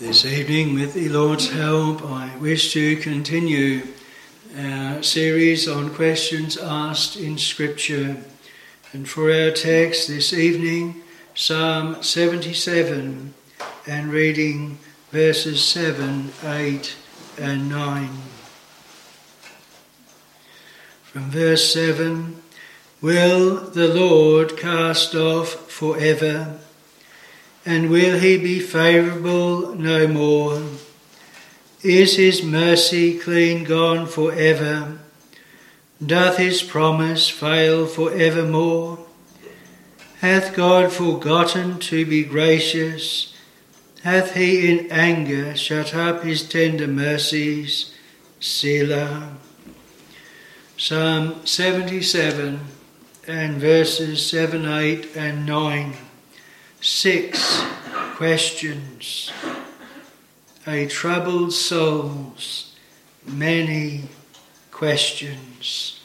This evening, with the Lord's help, I wish to continue our series on questions asked in Scripture. And for our text this evening, Psalm 77, and reading verses 7, 8 and 9. From verse 7, "Will the Lord cast off forever? And will he be favourable no more? Is his mercy clean gone for ever? Doth his promise fail for evermore? Hath God forgotten to be gracious? Hath he in anger shut up his tender mercies? Selah." Psalm 77 and verses 7, 8 and 9. 6 questions. A troubled soul's many questions.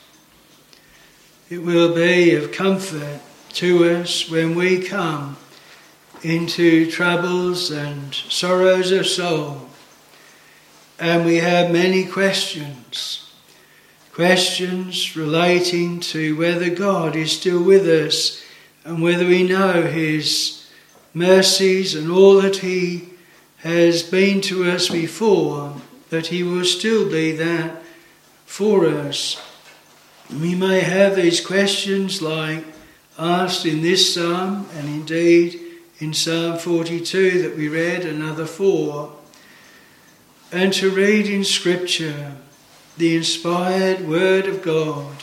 It will be of comfort to us when we come into troubles and sorrows of soul, and we have many questions. Questions relating to whether God is still with us and whether we know his mercies and all that he has been to us before, that he will still be that for us. We may have these questions like asked in this psalm, and indeed in Psalm 42 that we read, another 4. And to read in Scripture, the inspired Word of God,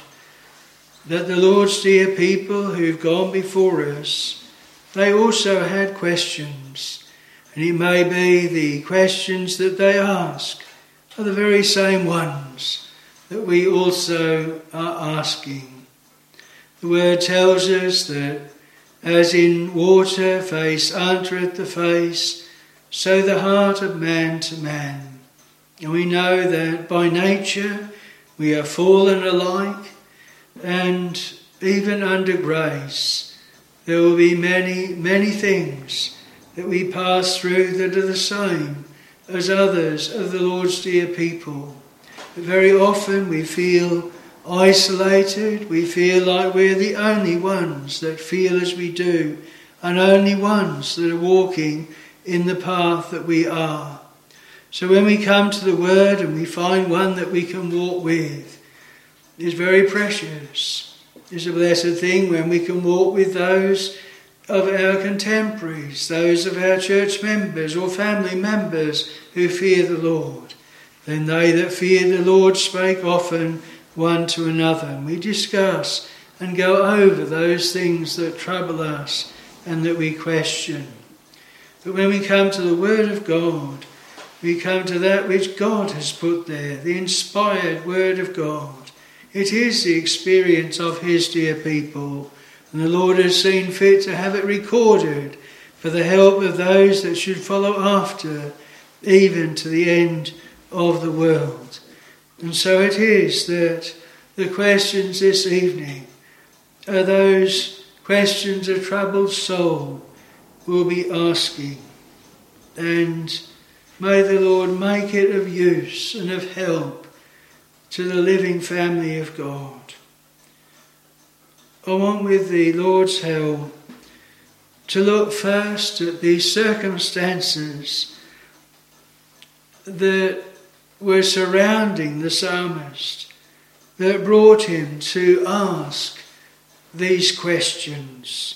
that the Lord's dear people who've gone before us, they also had questions, and it may be the questions that they ask are the very same ones that we also are asking. The word tells us that as in water face answereth the face, so the heart of man to man. And we know that by nature we are fallen alike, and even under grace there will be many, many things that we pass through that are the same as others of the Lord's dear people. But very often we feel isolated, we feel like we're the only ones that feel as we do, and only ones that are walking in the path that we are. So when we come to the Word and we find one that we can walk with, it's very precious. It's a blessed thing when we can walk with those of our contemporaries, those of our church members or family members who fear the Lord. Then they that fear the Lord spake often one to another. And we discuss and go over those things that trouble us and that we question. But when we come to the Word of God, we come to that which God has put there, the inspired Word of God. It is the experience of his dear people, and the Lord has seen fit to have it recorded for the help of those that should follow after, even to the end of the world. And so it is that the questions this evening are those questions a troubled soul will be asking. And may the Lord make it of use and of help to the living family of God. I want, with the Lord's help, to look first at the circumstances that were surrounding the psalmist, that brought him to ask these questions.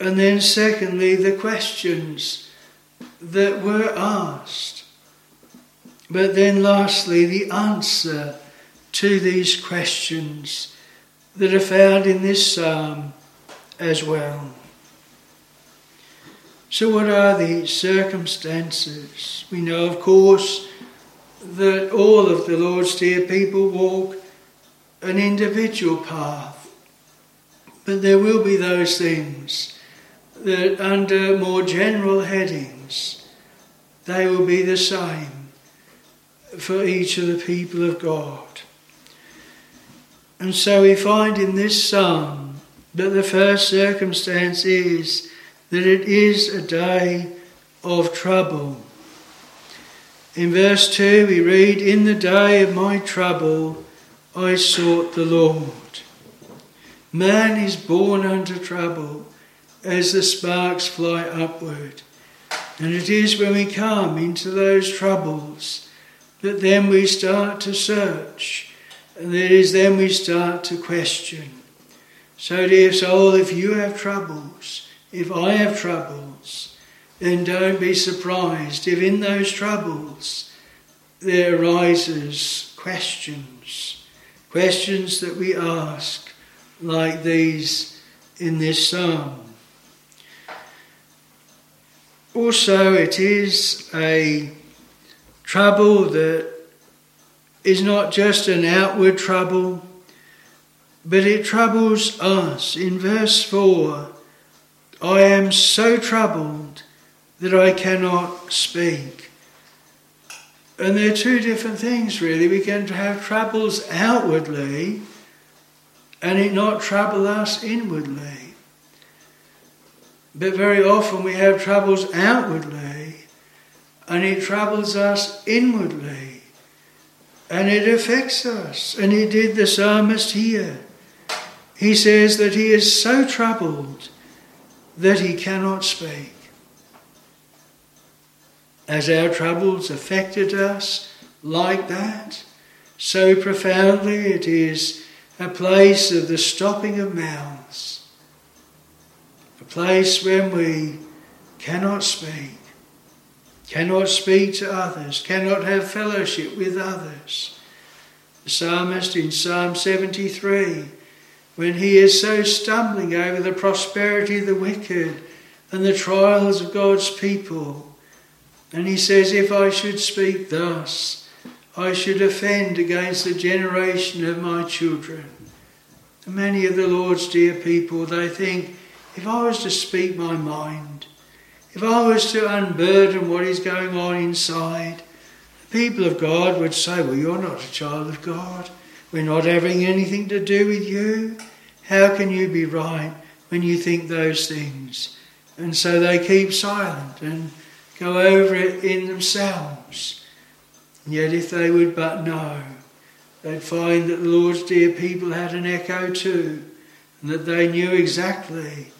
And then secondly, the questions that were asked. But then lastly, the answer to these questions that are found in this psalm as well. So what are the circumstances? We know, of course, that all of the Lord's dear people walk an individual path. But there will be those things that under more general headings, they will be the same for each of the people of God. And so we find in this psalm that the first circumstance is that it is a day of trouble. In verse 2 we read, "In the day of my trouble I sought the Lord." Man is born unto trouble as the sparks fly upward. And it is when we come into those troubles that then we start to search, and it is then we start to question. So dear soul, if you have troubles, if I have troubles, then don't be surprised if in those troubles there arises questions that we ask like these in this psalm. Also, it is a trouble that is not just an outward trouble, but it troubles us. In verse 4, "I am so troubled that I cannot speak." And they're two different things, really. We can have troubles outwardly and it not trouble us inwardly. But very often we have troubles outwardly and it troubles us inwardly. And it affects us. And it did the psalmist here. He says that he is so troubled that he cannot speak. As our troubles affected us like that, so profoundly it is a place of the stopping of mouths. A place when we cannot speak to others, cannot have fellowship with others. The psalmist in Psalm 73, when he is so stumbling over the prosperity of the wicked and the trials of God's people, and he says, "If I should speak thus, I should offend against the generation of my children." And many of the Lord's dear people, they think, if I was to speak my mind, if I was to unburden what is going on inside, the people of God would say, "Well, you're not a child of God. We're not having anything to do with you. How can you be right when you think those things?" And so they keep silent and go over it in themselves. And yet if they would but know, they'd find that the Lord's dear people had an echo too, and that they knew exactly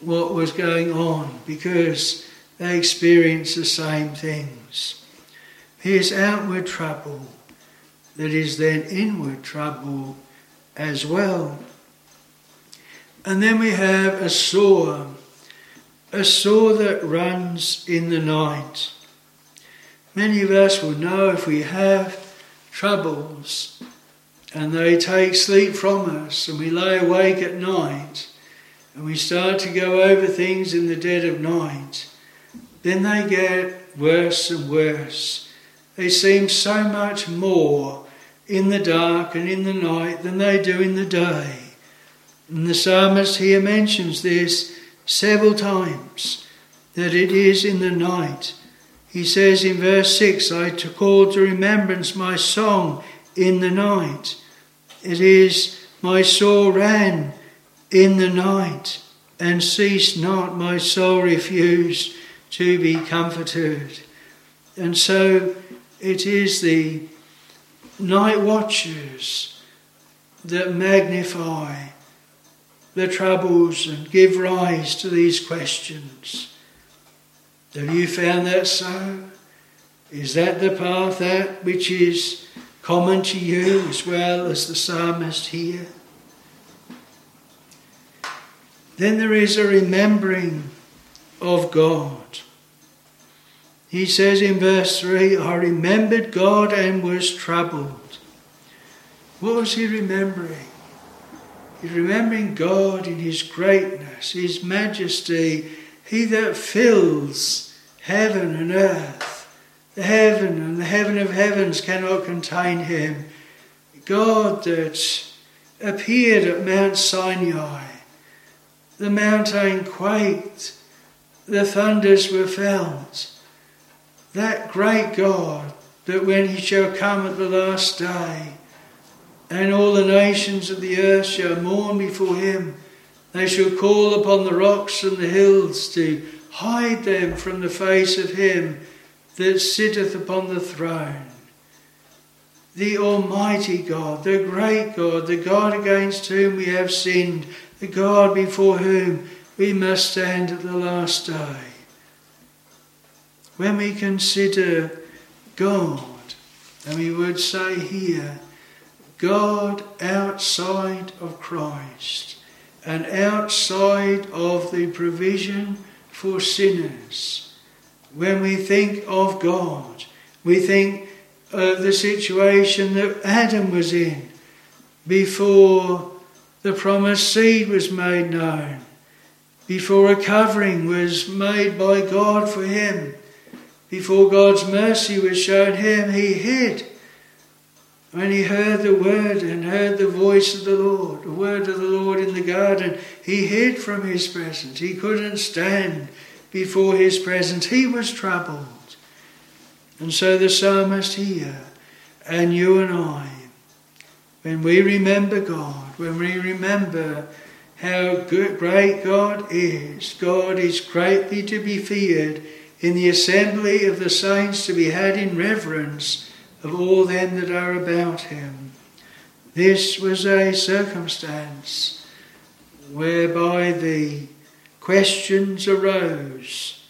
what was going on, because they experience the same things. Here's outward trouble that is then inward trouble as well. And then we have a sore that runs in the night. Many of us will know if we have troubles and they take sleep from us and we lay awake at night, and we start to go over things in the dead of night, then they get worse and worse. They seem so much more in the dark and in the night than they do in the day. And the psalmist here mentions this several times, that it is in the night. He says in verse 6, "I called to remembrance my song in the night. It is my sore ran in the night, and cease not, my soul refused to be comforted." And so it is the night watchers that magnify the troubles and give rise to these questions. Have you found that so? Is that the path, that which is common to you as well as the psalmist here? Then there is a remembering of God. He says in verse 3, "I remembered God and was troubled." What was he remembering? He's remembering God in his greatness, his majesty, he that fills heaven and earth. The heaven and the heaven of heavens cannot contain him. God that appeared at Mount Sinai. The mountain quaked, the thunders were felt. That great God, that when he shall come at the last day, and all the nations of the earth shall mourn before him, they shall call upon the rocks and the hills to hide them from the face of him that sitteth upon the throne. The Almighty God, the great God, the God against whom we have sinned, the God before whom we must stand at the last day. When we consider God, and we would say here, God outside of Christ and outside of the provision for sinners. When we think of God, we think of the situation that Adam was in before the promised seed was made known, before a covering was made by God for him. Before God's mercy was shown him, he hid. When he heard the word and heard the voice of the Lord, the word of the Lord in the garden, he hid from his presence. He couldn't stand before his presence. He was troubled. And so the psalmist here, and you and I, when we remember God, when we remember how great God is greatly to be feared, in the assembly of the saints to be had in reverence of all them that are about him. This was a circumstance whereby the questions arose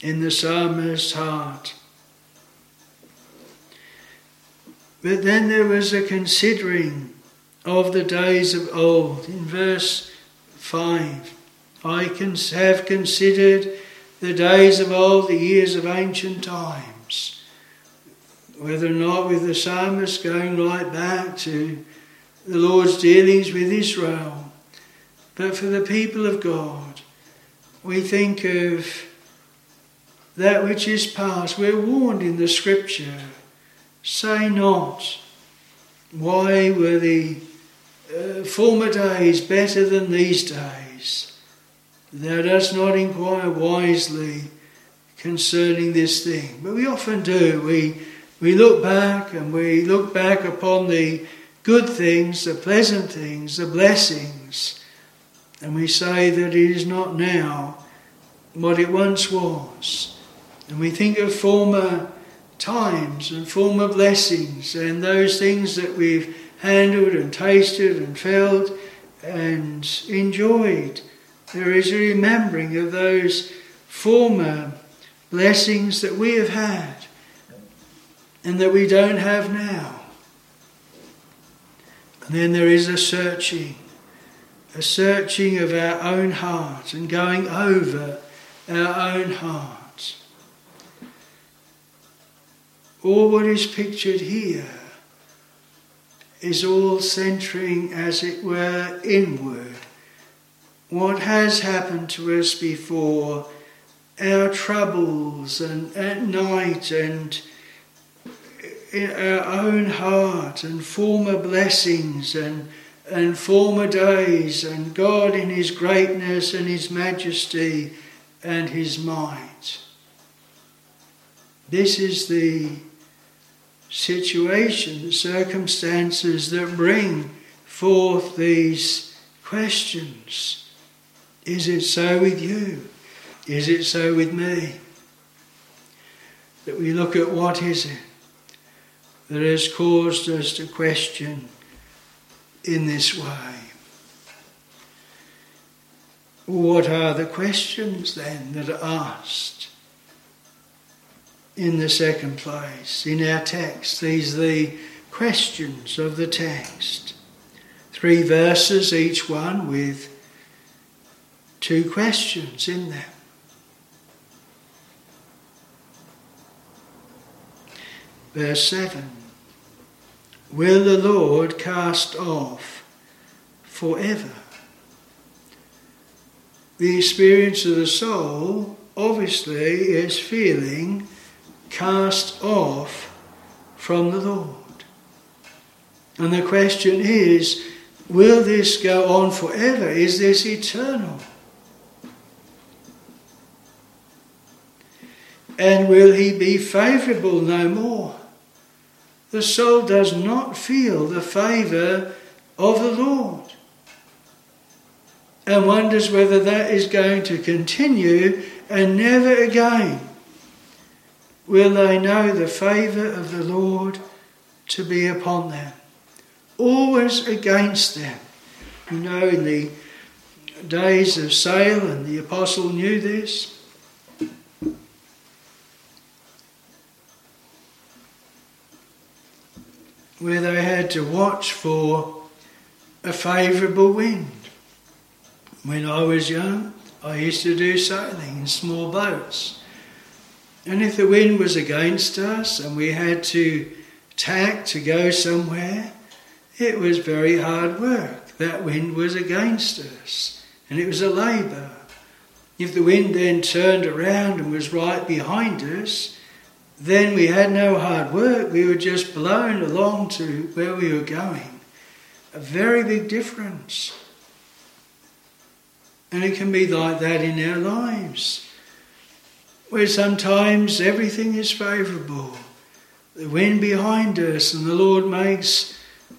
in the psalmist's heart. But then there was a considering of the days of old. In verse 5, I have considered the days of old, the years of ancient times. Whether or not with the psalmist going right back to the Lord's dealings with Israel. But for the people of God, we think of that which is past. We're warned in the scripture, say not, why were the former days better than these days? Thou dost not inquire wisely concerning this thing. But we often do. We look back and we look back upon the good things, the pleasant things, the blessings. And we say that it is not now what it once was. And we think of former times and former blessings and those things that we've handled and tasted and felt and enjoyed. There is a remembering of those former blessings that we have had and that we don't have now. And then there is a searching of our own heart and going over our own heart. All what is pictured here is all centering, as it were, inward. What has happened to us before, our troubles and at night and in our own heart and former blessings and former days and God in his greatness and his majesty and his might. This is the situation, the circumstances that bring forth these questions. Is it so with you? Is it so with me? That we look at what is it that has caused us to question in this way? What are the questions then that are asked? In the second place, in our text, these are the questions of the text. 3 verses, each one with 2 questions in them. Verse 7. Will the Lord cast off forever? The experience of the soul obviously is feeling cast off from the Lord. And the question is, will this go on forever? Is this eternal? And will he be favourable no more? The soul does not feel the favour of the Lord. and wonders whether that is going to continue, and never again will they know the favour of the Lord to be upon them. Always against them. You know, in the days of Saul, and the apostle knew this, where they had to watch for a favourable wind. When I was young, I used to do sailing in small boats. And if the wind was against us and we had to tack to go somewhere, it was very hard work. That wind was against us, and it was a labour. If the wind then turned around and was right behind us, then we had no hard work. We were just blown along to where we were going. A very big difference. And it can be like that in our lives, where sometimes everything is favourable. The wind behind us, and the Lord makes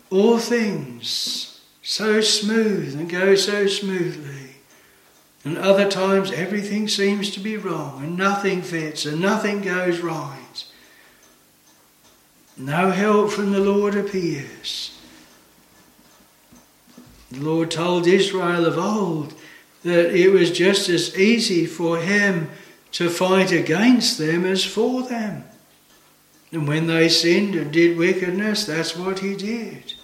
all things so smooth and go so smoothly. And other times everything seems to be wrong, and nothing fits and nothing goes right. No help from the Lord appears. The Lord told Israel of old that it was just as easy for him to fight against them as for them. And when they sinned and did wickedness, that's what he did.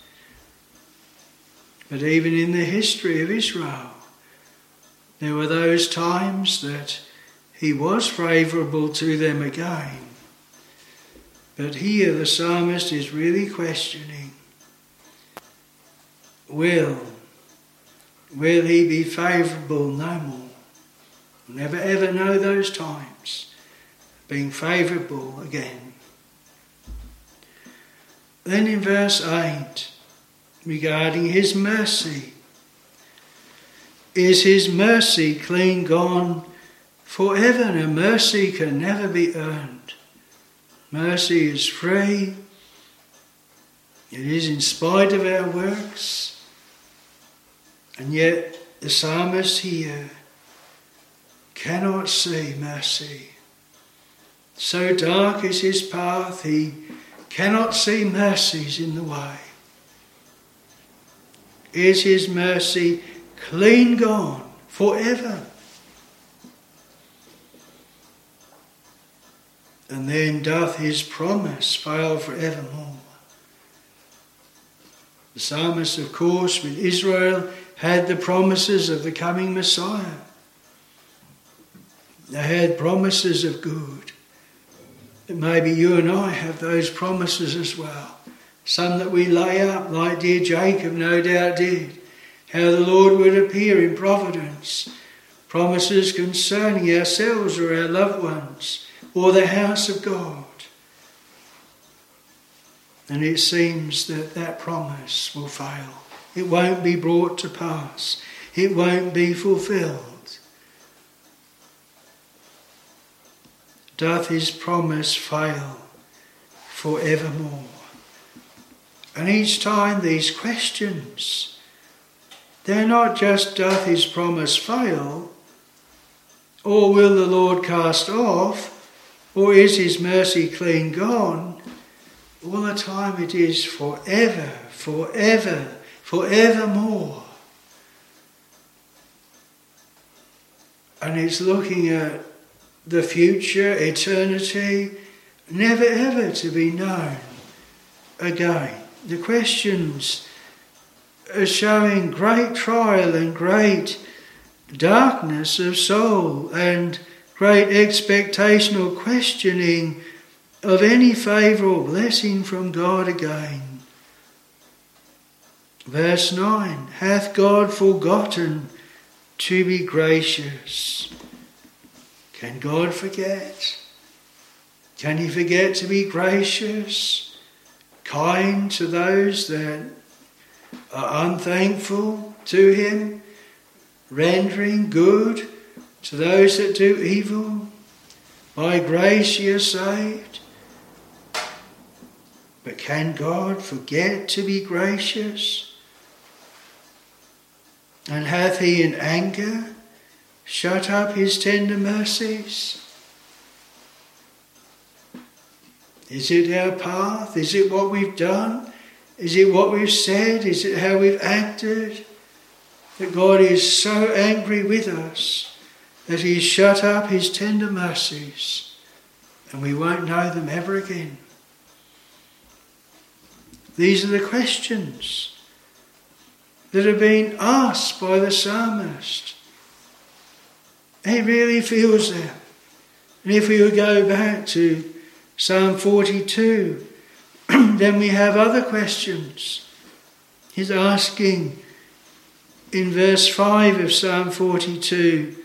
But even in the history of Israel, there were those times that he was favourable to them again. But here the psalmist is really questioning, will he be favourable no more? We'll never ever know those times being favourable again. Then in verse 8, regarding his mercy, is his mercy clean gone forever? And mercy can never be earned. Mercy is free. It is in spite of our works. And yet the psalmist here cannot see mercy. So dark is his path, he cannot see mercies in the way. Is his mercy clean gone forever? And then doth his promise fail forevermore? The psalmist, of course, with Israel, had the promises of the coming Messiah. They had promises of good. Maybe you and I have those promises as well. Some that we lay up, like dear Jacob no doubt did. How the Lord would appear in providence. Promises concerning ourselves or our loved ones, or the house of God. And it seems that that promise will fail. It won't be brought to pass. It won't be fulfilled. Doth his promise fail forevermore? And each time these questions, they're not just doth his promise fail, or will the Lord cast off, or is his mercy clean gone? All the time it is forever, forever, forevermore. And it's looking at the future, eternity, never ever to be known again. The questions are showing great trial and great darkness of soul and great expectational questioning of any favour or blessing from God again. Verse 9, hath God forgotten to be gracious? Can God forget? Can he forget to be gracious, kind to those that are unthankful to him, rendering good to those that do evil? By grace ye are saved. But can God forget to be gracious? And hath he in anger shut up his tender mercies? Is it our path? Is it what we've done? Is it what we've said? Is it how we've acted? That God is so angry with us that he's shut up his tender mercies and we won't know them ever again. These are the questions that have been asked by the psalmist. He really feels them. And if we would go back to Psalm 42, then we have other questions. He's asking in verse 5 of Psalm 42,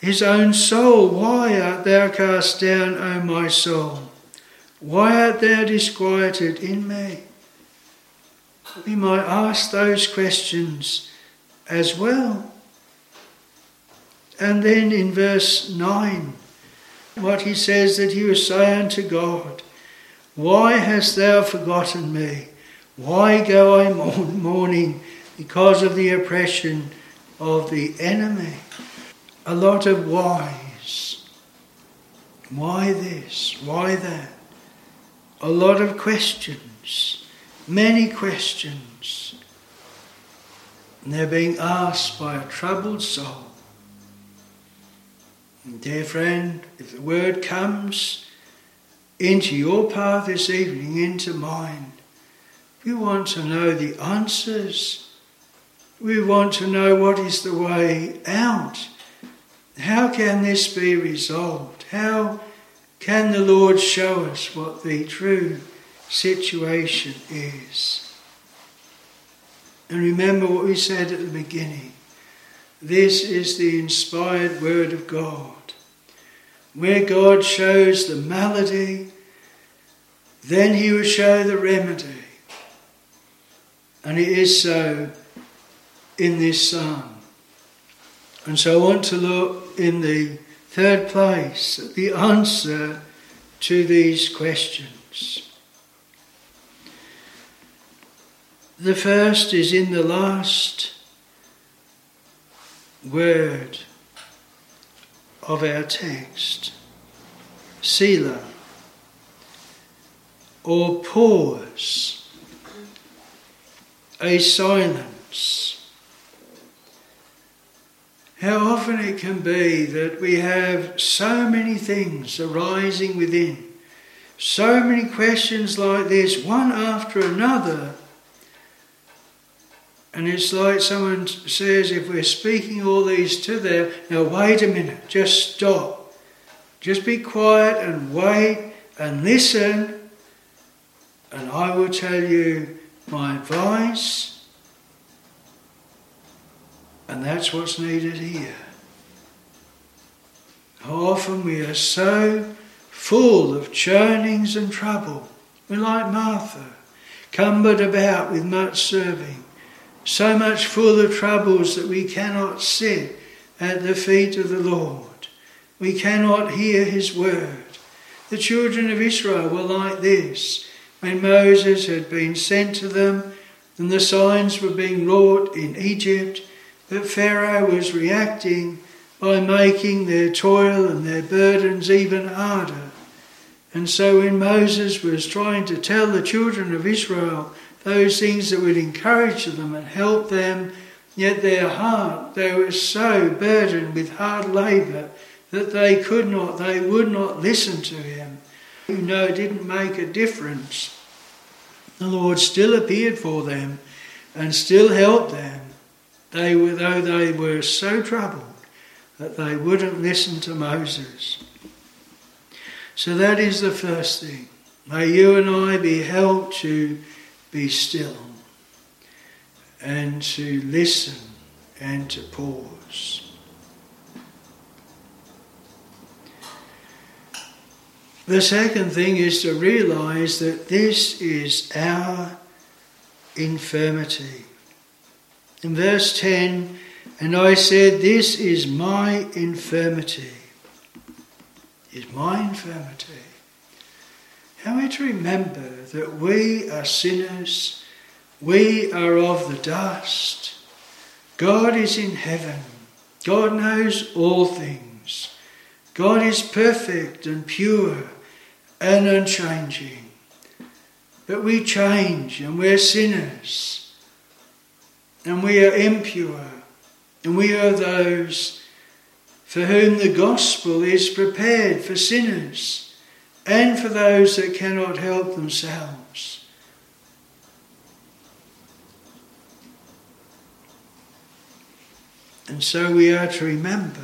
his own soul, why art thou cast down, O my soul? Why art thou disquieted in me? We might ask those questions as well. And then in verse 9, what he says that he was saying to God, why hast thou forgotten me? Why go I mourning because of the oppression of the enemy? A lot of whys. Why this? Why that? A lot of questions. Many questions. And they're being asked by a troubled soul. And dear friend, if the word comes into your path this evening, into mine, we want to know the answers. We want to know what is the way out. How can this be resolved? How can the Lord show us what the true situation is? And remember what we said at the beginning. This is the inspired word of God. Where God shows the malady, then he will show the remedy. And it is so in this psalm. And so I want to look in the third place at the answer to these questions. The first is in the last word of our text, Selah, or pause, a silence. How often it can be that we have so many things arising within, so many questions like this, one after another. And it's like someone says, if we're speaking all these to them, now wait a minute, just stop. Just be quiet and wait and listen. And I will tell you my advice. And that's what's needed here. How often we are so full of churnings and trouble. We're like Martha, cumbered about with much serving. So much full of troubles that we cannot sit at the feet of the Lord. We cannot hear his word. The children of Israel were like this when Moses had been sent to them and the signs were being wrought in Egypt, but Pharaoh was reacting by making their toil and their burdens even harder. And so when Moses was trying to tell the children of Israel those things that would encourage them and help them, yet their heart, they were so burdened with hard labour that they could not, they would not listen to him. You know, it didn't make a difference. The Lord still appeared for them and still helped them. They were, though they were so troubled that they wouldn't listen to Moses. So that is the first thing. May you and I be helped to be still and to listen and to pause. The second thing is to realise that this is our infirmity. In verse 10, and I said, this is my infirmity. Is my infirmity. How we to remember that we are sinners, we are of the dust, God is in heaven. God knows all things. God is perfect and pure and unchanging. But we change and we're sinners and we are impure and we are those for whom the gospel is prepared for sinners and for those that cannot help themselves. And so we are to remember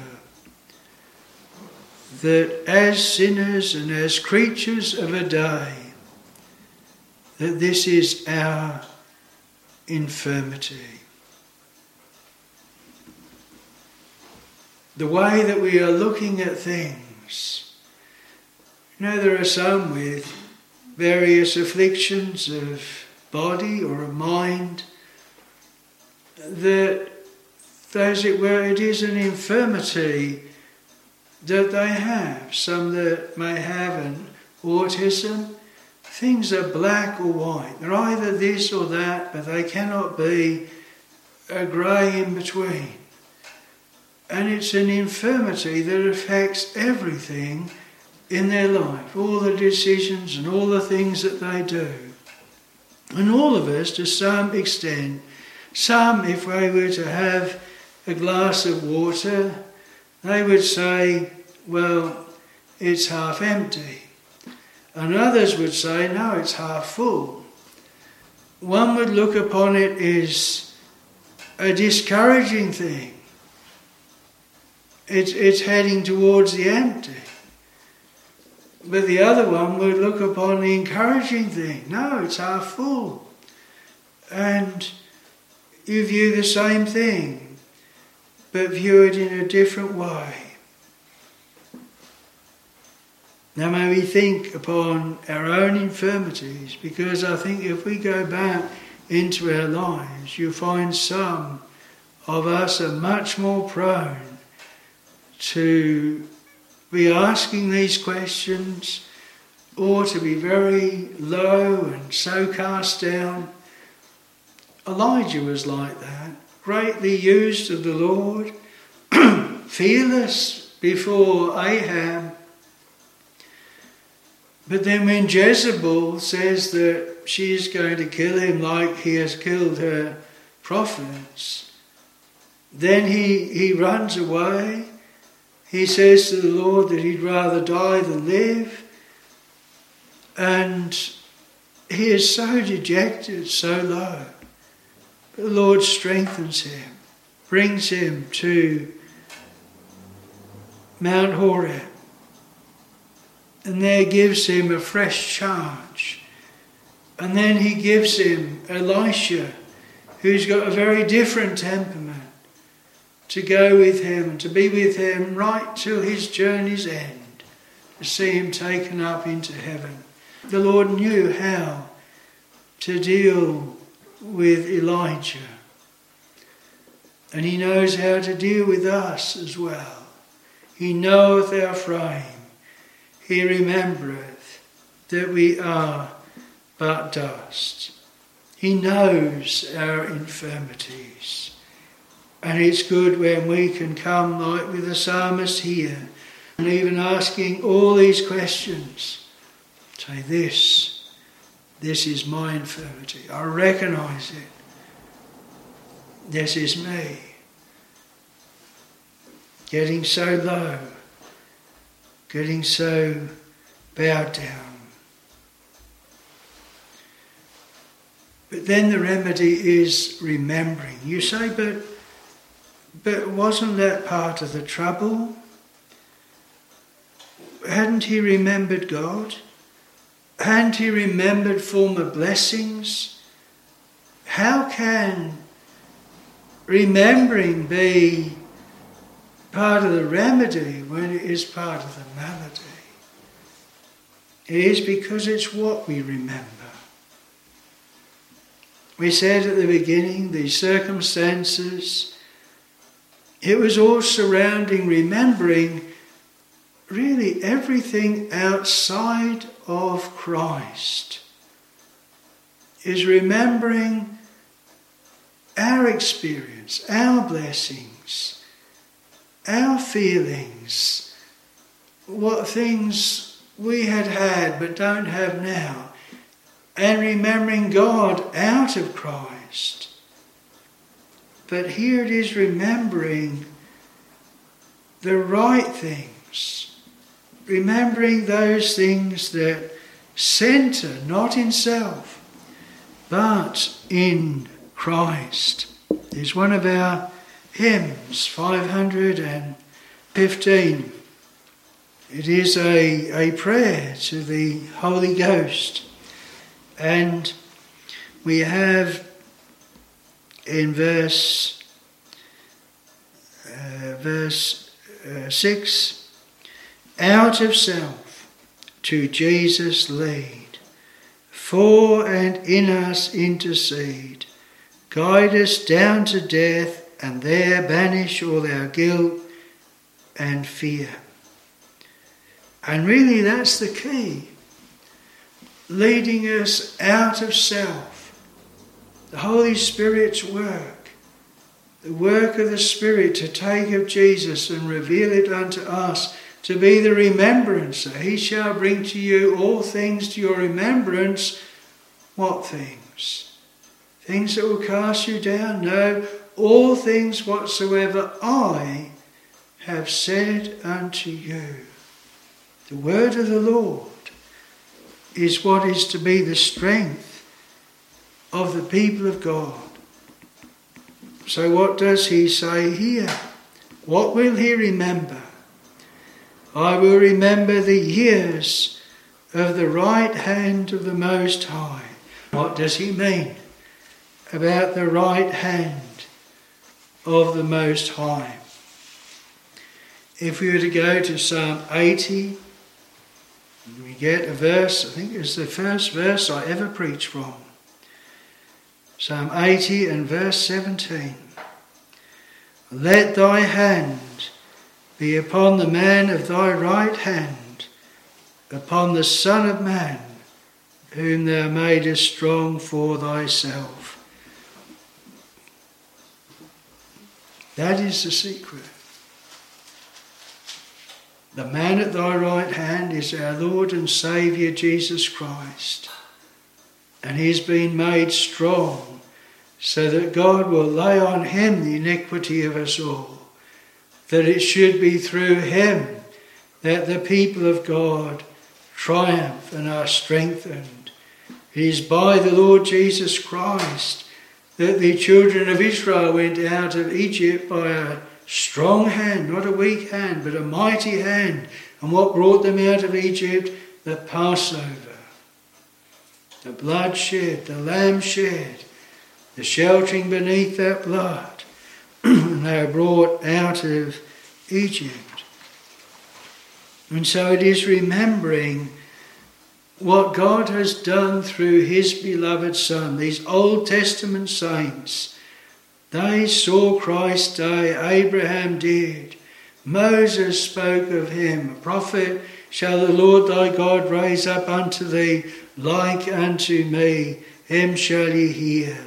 that as sinners and as creatures of a day, that this is our infirmity. The way that we are looking at things. You know, there are some with various afflictions of body or of mind that, as it were, it is an infirmity that they have. Some that may have an autism. Things are black or white. They're either this or that, but they cannot be a grey in between. And it's an infirmity that affects everything in their life, all the decisions and all the things that they do. And all of us, to some extent, some, if they were to have a glass of water, they would say, well, it's half empty. And others would say, no, it's half full. One would look upon it as a discouraging thing. It's heading towards the empty. But the other one would look upon the encouraging thing. No, it's half full. And you view the same thing, but view it in a different way. Now may we think upon our own infirmities, because I think if we go back into our lives, you'll find some of us are much more prone to be asking these questions, or to be very low and so cast down. Elijah was like that, greatly used of the Lord, fearless before Ahab. But then when Jezebel says that she is going to kill him like he has killed her prophets, then he runs away. He says to the Lord that he'd rather die than live. And he is so dejected, so low. But the Lord strengthens him, brings him to Mount Horeb. And there gives him a fresh charge. And then he gives him Elisha, who's got a very different temperament, to go with him, to be with him right till his journey's end, to see him taken up into heaven. The Lord knew how to deal with Elijah, and he knows how to deal with us as well. He knoweth our frame. He remembereth that we are but dust. He knows our infirmities. And it's good when we can come, like with the psalmist here, and even asking all these questions, say, this is my infirmity. I recognise it. This is me. Getting so low, getting so bowed down. But then the remedy is remembering. You say, but wasn't that part of the trouble? Hadn't he remembered God? Hadn't he remembered former blessings? How can remembering be part of the remedy when it is part of the malady? It is because it's what we remember. We said at the beginning, the circumstances. It was all surrounding, remembering really everything outside of Christ. Is remembering our experience, our blessings, our feelings, what things we had had but don't have now, and remembering God out of Christ. But here it is remembering the right things, remembering those things that centre not in self, but in Christ. Is one of our hymns, 515. It is a prayer to the Holy Ghost. And we have in verse 6, out of self to Jesus lead, for and in us intercede, guide us down to death and there banish all our guilt and fear. And really that's the key, leading us out of self, the Holy Spirit's work. The work of the Spirit to take of Jesus and reveal it unto us, to be the remembrancer. He shall bring to you all things to your remembrance. What things? Things that will cast you down? No, all things whatsoever I have said unto you. The word of the Lord is what is to be the strength of the people of God. So what does he say here? What will he remember? I will remember the years of the right hand of the Most High. What does he mean about the right hand of the Most High? If we were to go to Psalm 80, we get a verse, I think it's the first verse I ever preached from. Psalm 80 and verse 17. Let thy hand be upon the man of thy right hand, upon the Son of Man, whom thou madest strong for thyself. That is the secret. The man at thy right hand is our Lord and Saviour Jesus Christ. And he's been made strong so that God will lay on him the iniquity of us all. That it should be through him that the people of God triumph and are strengthened. It is by the Lord Jesus Christ that the children of Israel went out of Egypt by a strong hand, not a weak hand, but a mighty hand. And what brought them out of Egypt? The Passover. The blood shed, the lamb shed, the sheltering beneath that blood, and they are brought out of Egypt. And so it is remembering what God has done through his beloved Son. These Old Testament saints, they saw Christ's day, Abraham did. Moses spoke of him, a prophet, shall the Lord thy God raise up unto thee, like unto me, him shall ye hear.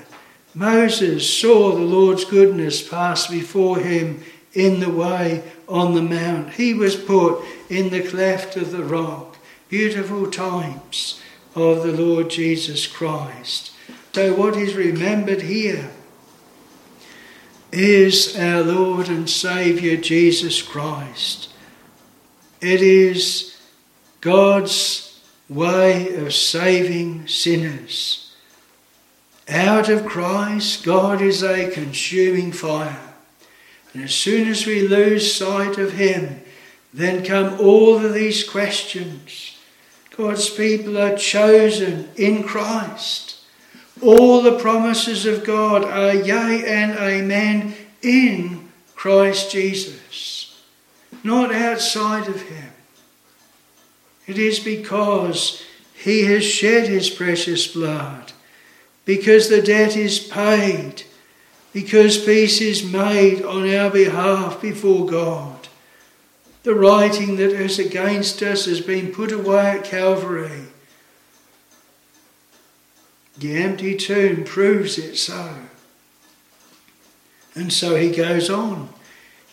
Moses saw the Lord's goodness pass before him in the way on the mount. He was put in the cleft of the rock. Beautiful times of the Lord Jesus Christ. So what is remembered here is our Lord and Saviour Jesus Christ. It is God's way of saving sinners. Out of Christ, God is a consuming fire. And as soon as we lose sight of him, then come all of these questions. God's people are chosen in Christ. All the promises of God are yea and amen in Christ Jesus. Not outside of him. It is because he has shed his precious blood, because the debt is paid, because peace is made on our behalf before God. The writing that is against us has been put away at Calvary. The empty tomb proves it so. And so he goes on.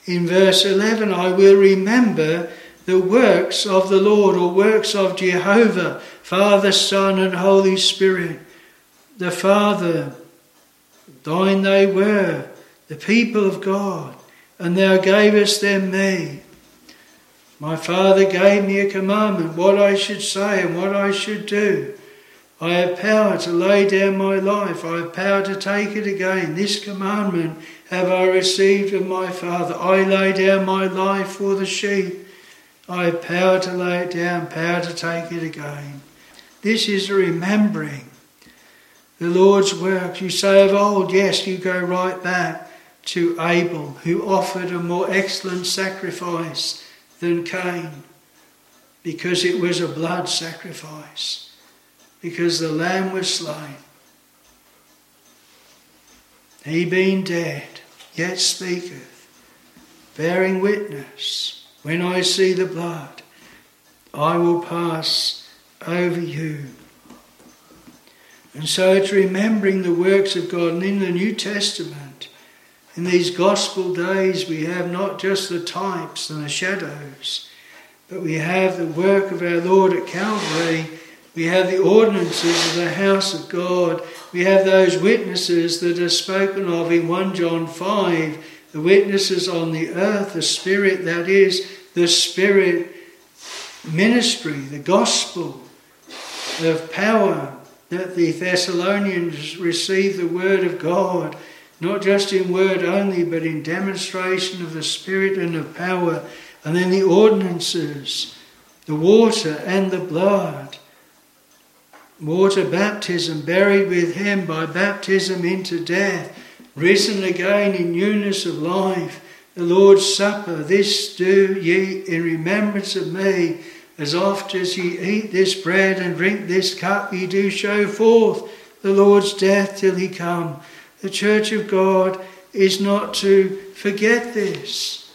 In verse 11, I will remember the works of the Lord, or works of Jehovah, Father, Son and Holy Spirit. The Father, thine they were, the people of God, and thou gavest them me. My Father gave me a commandment, what I should say and what I should do. I have power to lay down my life. I have power to take it again. This commandment have I received of my Father. I lay down my life for the sheep. I have power to lay it down, power to take it again. This is remembering the Lord's works. You say of old, yes, you go right back to Abel, who offered a more excellent sacrifice than Cain, because it was a blood sacrifice. Because the lamb was slain. He being dead, yet speaketh, bearing witness, when I see the blood, I will pass over you. And so it's remembering the works of God. And in the New Testament, in these gospel days, we have not just the types and the shadows, but we have the work of our Lord at Calvary. We have the ordinances of the house of God. We have those witnesses that are spoken of in 1 John 5. The witnesses on the earth, the Spirit, that is, the Spirit ministry, the gospel of power that the Thessalonians received the word of God, not just in word only, but in demonstration of the Spirit and of power. And then the ordinances, the water and the blood. Water baptism, buried with him by baptism into death, risen again in newness of life, the Lord's Supper, this do ye in remembrance of me, as oft as ye eat this bread and drink this cup, ye do show forth the Lord's death till he come. The Church of God is not to forget this.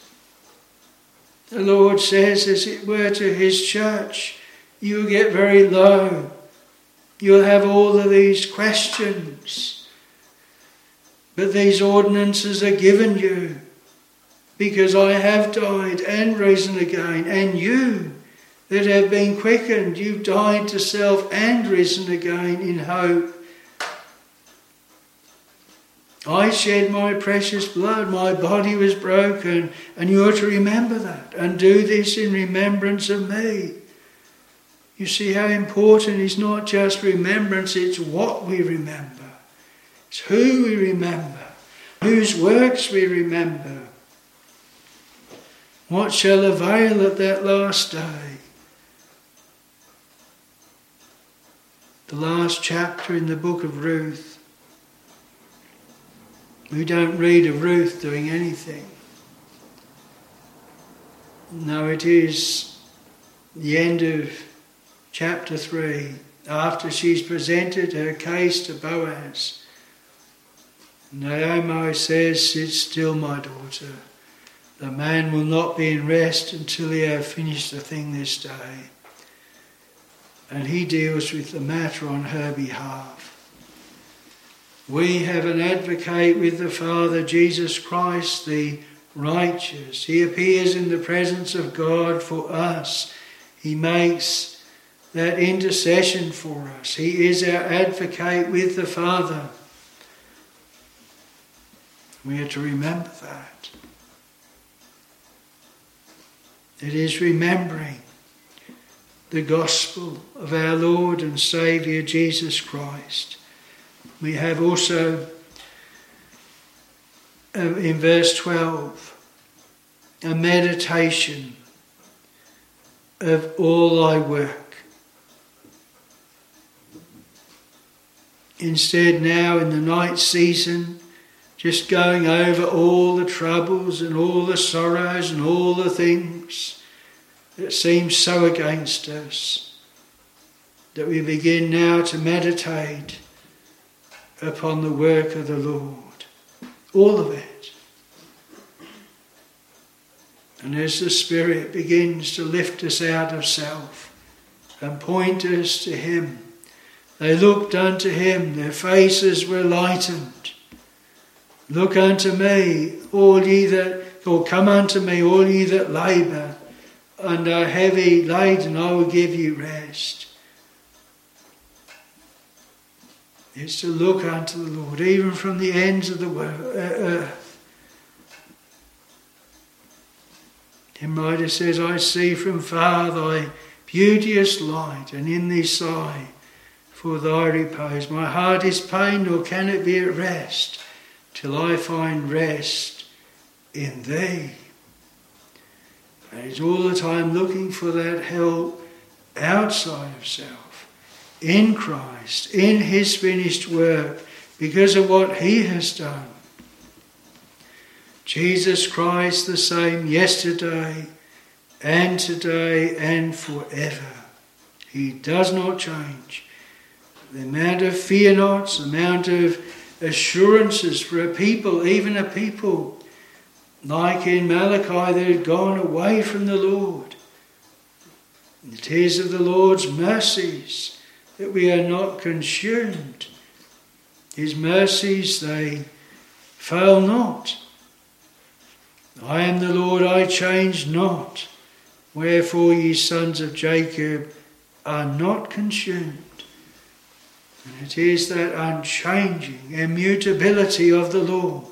The Lord says, as it were, to his church, you will get very low. You'll have all of these questions. But these ordinances are given you because I have died and risen again. And you that have been quickened, you've died to self and risen again in hope. I shed my precious blood, my body was broken, and you are to remember that and do this in remembrance of me. You see how important is not just remembrance, it's what we remember. It's who we remember, whose works we remember. What shall avail at that last day? The last chapter in the book of Ruth. We don't read of Ruth doing anything. No, it is the end of Chapter 3, after she's presented her case to Boaz. Naomi says, sit still, my daughter. The man will not be in rest until he have finished the thing this day. And he deals with the matter on her behalf. We have an advocate with the Father, Jesus Christ, the righteous. He appears in the presence of God for us. He makes that intercession for us. He is our advocate with the Father. We are to remember that. It is remembering the gospel of our Lord and Saviour Jesus Christ. We have also in verse 12 a meditation of all thy work. Instead now in the night season, just going over all the troubles and all the sorrows and all the things that seem so against us, that we begin now to meditate upon the work of the Lord. All of it. And as the Spirit begins to lift us out of self and point us to him, they looked unto him, their faces were lightened. Look unto me, all ye that, or come unto me, all ye that labour and are heavy laden, I will give you rest. It's to look unto the Lord, even from the ends of the earth. Hymn writer says, I see from far thy beauteous light, and in thee sigh for thy repose. My heart is pained, nor can it be at rest, till I find rest in thee. And he's all the time looking for that help outside of self, in Christ, in his finished work, because of what he has done. Jesus Christ the same yesterday and today and forever. He does not change. The amount of fear nots, the amount of assurances for a people, even a people like in Malachi that had gone away from the Lord. It is of the Lord's mercies that we are not consumed. His mercies, they fail not. I am the Lord, I change not. Wherefore ye sons of Jacob are not consumed. And it is that unchanging immutability of the Lord,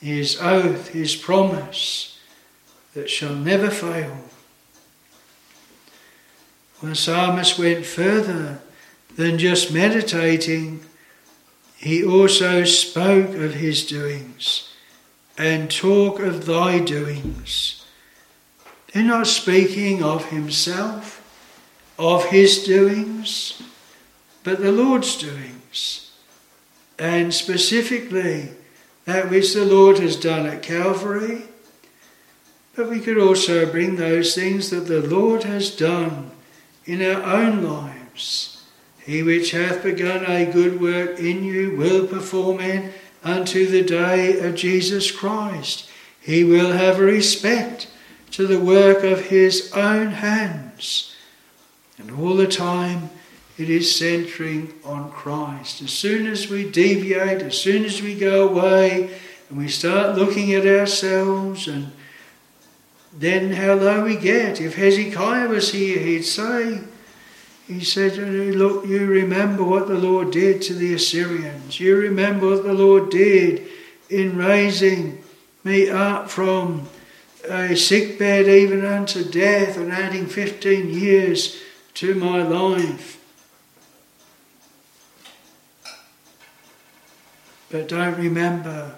his oath, his promise, that shall never fail. Well, the psalmist went further than just meditating. He also spoke of his doings and talk of thy doings. They're not speaking of himself, of his doings, but the Lord's doings, and specifically that which the Lord has done at Calvary. But we could also bring those things that the Lord has done in our own lives. He which hath begun a good work in you will perform it unto the day of Jesus Christ. He will have respect to the work of his own hands. And all the time it is centering on Christ. As soon as we deviate, as soon as we go away and we start looking at ourselves, and then how low we get. If Hezekiah was here, he said, look, you remember what the Lord did to the Assyrians. You remember what the Lord did in raising me up from a sickbed even unto death, and adding 15 years to my life. But don't remember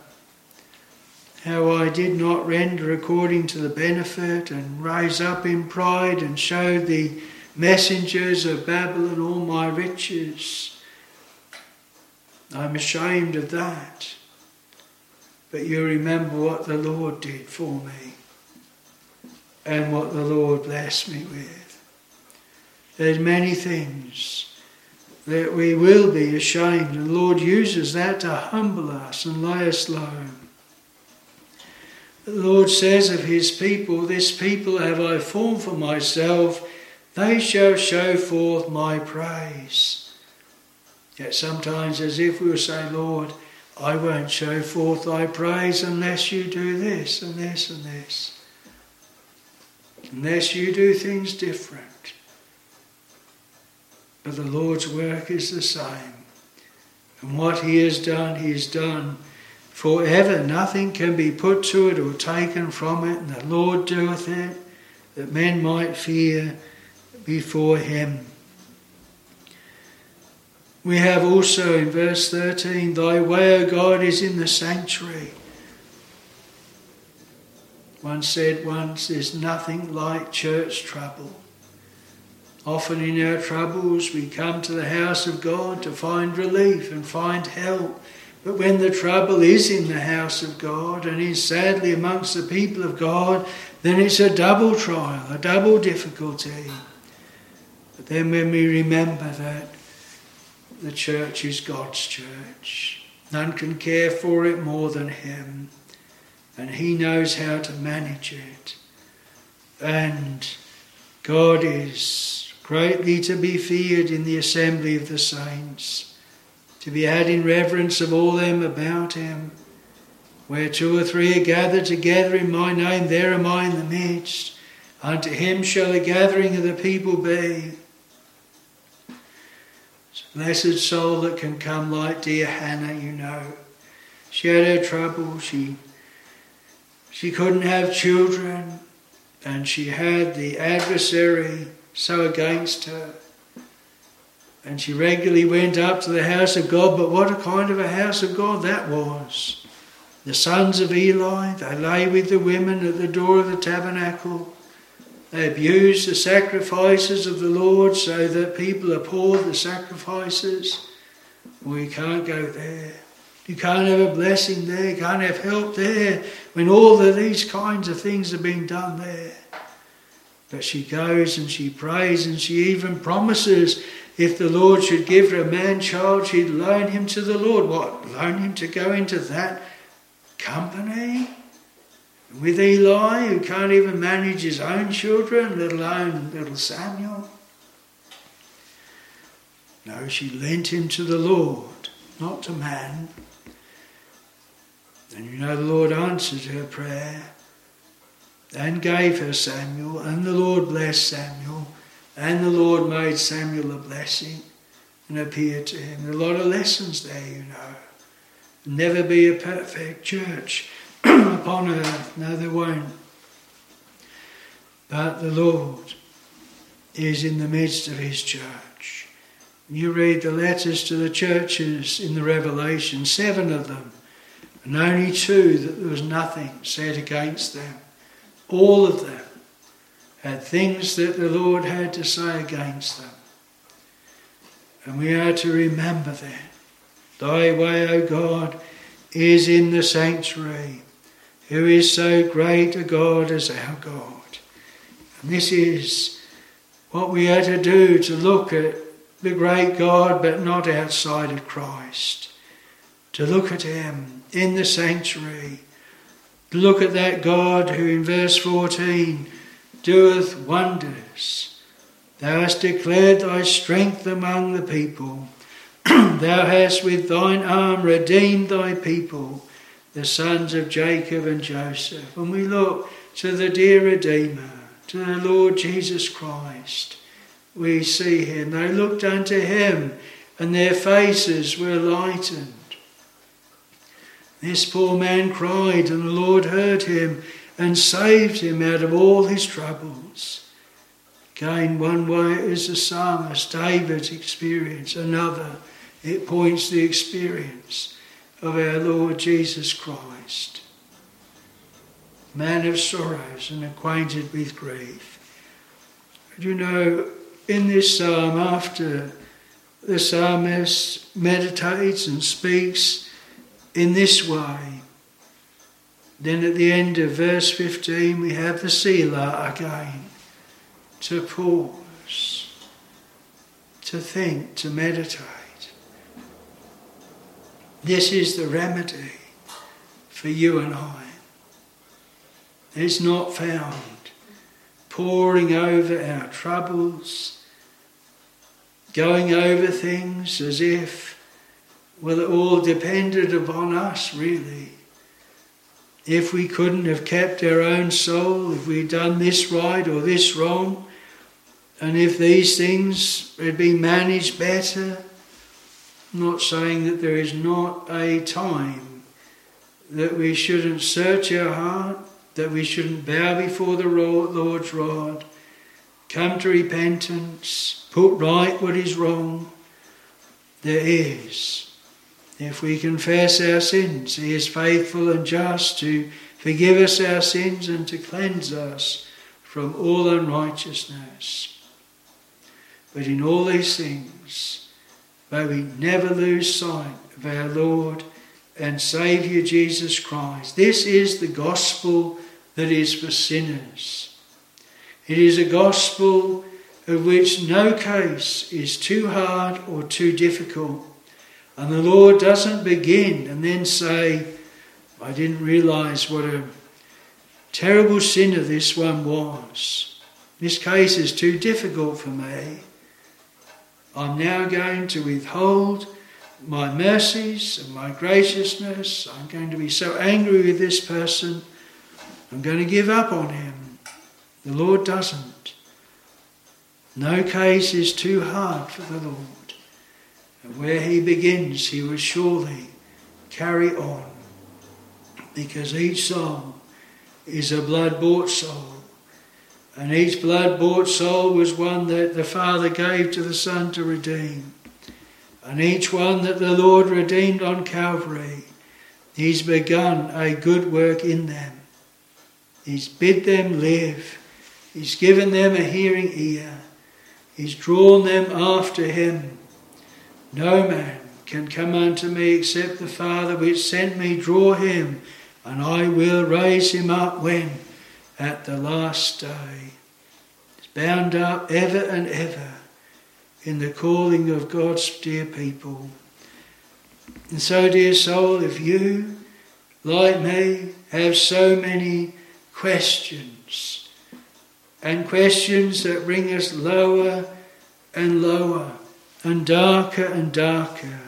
how I did not render according to the benefit, and raise up in pride, and showed the messengers of Babylon all my riches. I'm ashamed of that. But you remember what the Lord did for me, and what the Lord blessed me with. There's many things that we will be ashamed, and the Lord uses that to humble us and lay us low. The Lord says of his people, this people have I formed for myself, they shall show forth my praise. Yet sometimes as if we will say, Lord, I won't show forth thy praise unless you do this and this and this. Unless you do things different. But the Lord's work is the same. And what he has done forever. Nothing can be put to it or taken from it. And the Lord doeth it, that men might fear before him. We have also in verse 13, thy way, O God, is in the sanctuary. One said once, there's nothing like church trouble. Often in our troubles we come to the house of God to find relief and find help. But when the trouble is in the house of God and is sadly amongst the people of God, then it's a double trial, a double difficulty. But then when we remember that the church is God's church, none can care for it more than him, and he knows how to manage it. And God is greatly to be feared in the assembly of the saints. to be had in reverence of all them about him. Where two or three are gathered together in my name, there am I in the midst. Unto him shall the gathering of the people be. It's a blessed soul that can come like dear Hannah, you know. She had her trouble. She couldn't have children, and she had the adversary so against her. And she regularly went up to the house of God, but what a kind of a house of God that was. The sons of Eli, they lay with the women at the door of the tabernacle. They abused the sacrifices of the Lord so that people abhorred the sacrifices. Well, you can't go there. You can't have a blessing there. You can't have help there when all of these kinds of things are being done there. But she goes and she prays, and she even promises if the Lord should give her a man-child, she'd loan him to the Lord. What? Loan him to go into that company? With Eli, who can't even manage his own children, let alone little Samuel? No, she lent him to the Lord, not to man. And you know, the Lord answered her prayer and gave her Samuel, and the Lord blessed Samuel, and the Lord made Samuel a blessing and appeared to him. There are a lot of lessons there, you know. Never be a perfect church upon earth. No, there won't. But the Lord is in the midst of his church. You read the letters to the churches in the Revelation, 7 of them, and only 2 that there was nothing said against them. All of them had things that the Lord had to say against them. And we are to remember that. Thy way, O God, is in the sanctuary, who is so great a God as our God. And this is what we are to do, to look at the great God, but not outside of Christ. To look at him in the sanctuary. To look at that God who in verse 14 doeth wonders. Thou hast declared thy strength among the people. Thou hast with thine arm redeemed thy people, the sons of Jacob and Joseph. And we look to the dear Redeemer, to the Lord Jesus Christ. We see him. They looked unto him, and their faces were lightened. This poor man cried, and the Lord heard him and saved him out of all his troubles. Again, one way is the psalmist David's experience. Another, it points the experience of our Lord Jesus Christ. Man of sorrows and acquainted with grief. You know, in this psalm, after the psalmist meditates and speaks in this way, then at the end of verse 15 we have the Selah again. To pause, to think, to meditate. This is the remedy for you and I. It's not found poring over our troubles, going over things as if, well, it all depended upon us, really. If we couldn't have kept our own soul, if we'd done this right or this wrong, and if these things had been managed better. I'm not saying that there is not a time that we shouldn't search our heart, that we shouldn't bow before the Lord's rod, come to repentance, put right what is wrong. There is. If we confess our sins, he is faithful and just to forgive us our sins and to cleanse us from all unrighteousness. But in all these things, may we never lose sight of our Lord and Saviour Jesus Christ. This is the gospel that is for sinners. It is a gospel of which no case is too hard or too difficult. And the Lord doesn't begin and then say, I didn't realise what a terrible sinner this one was. This case is too difficult for me. I'm now going to withhold my mercies and my graciousness. I'm going to be so angry with this person. I'm going to give up on him. The Lord doesn't. No case is too hard for the Lord. And where he begins, he will surely carry on. Because each soul is a blood-bought soul. And each blood-bought soul was one that the Father gave to the Son to redeem. And each one that the Lord redeemed on Calvary, he's begun a good work in them. He's bid them live. He's given them a hearing ear. He's drawn them after him. No man can come unto me except the Father which sent me draw him, and I will raise him up when? At the last day. It's bound up ever and ever in the calling of God's dear people. And so, dear soul, if you, like me, have so many questions, and questions that bring us lower and lower and darker and darker,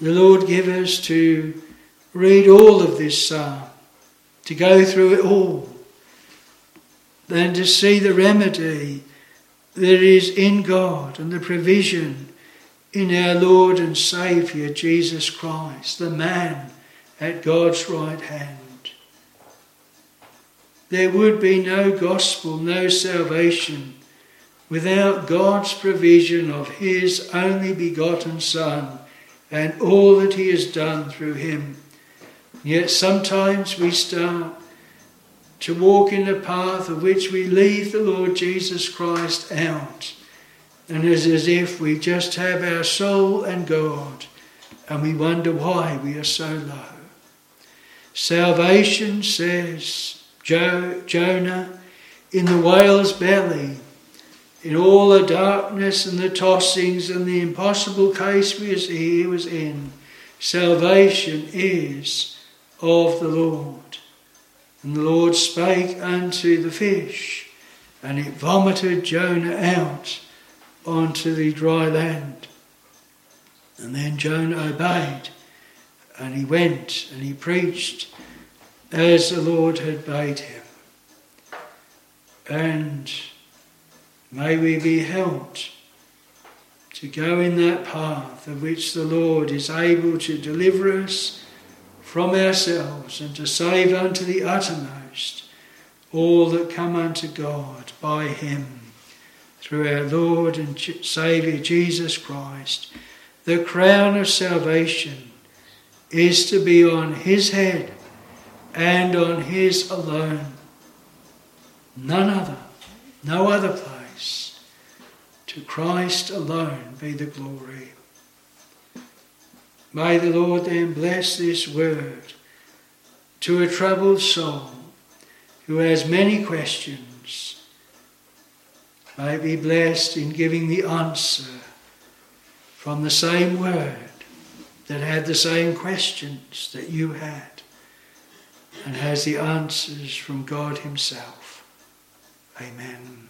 the Lord give us to read all of this psalm, to go through it all, and to see the remedy that is in God and the provision in our Lord and Saviour Jesus Christ, the man at God's right hand. There would be no gospel, no salvation, without God's provision of his only begotten Son and all that he has done through him. Yet sometimes we start to walk in the path of which we leave the Lord Jesus Christ out. And it's as if we just have our soul and God, and we wonder why we are so low. Salvation, says Jonah, in the whale's belly, in all the darkness and the tossings and the impossible case he was in, salvation is of the Lord. And the Lord spake unto the fish, and it vomited Jonah out onto the dry land. And then Jonah obeyed, and he went and he preached as the Lord had bade him. And may we be helped to go in that path of which the Lord is able to deliver us from ourselves and to save unto the uttermost all that come unto God by him, through our Lord and Saviour Jesus Christ. The crown of salvation is to be on his head and on his alone. None other, no other place. To Christ alone be the glory. May the Lord then bless this word to a troubled soul who has many questions. May it be blessed in giving the answer from the same word that had the same questions that you had, and has the answers from God himself. Amen.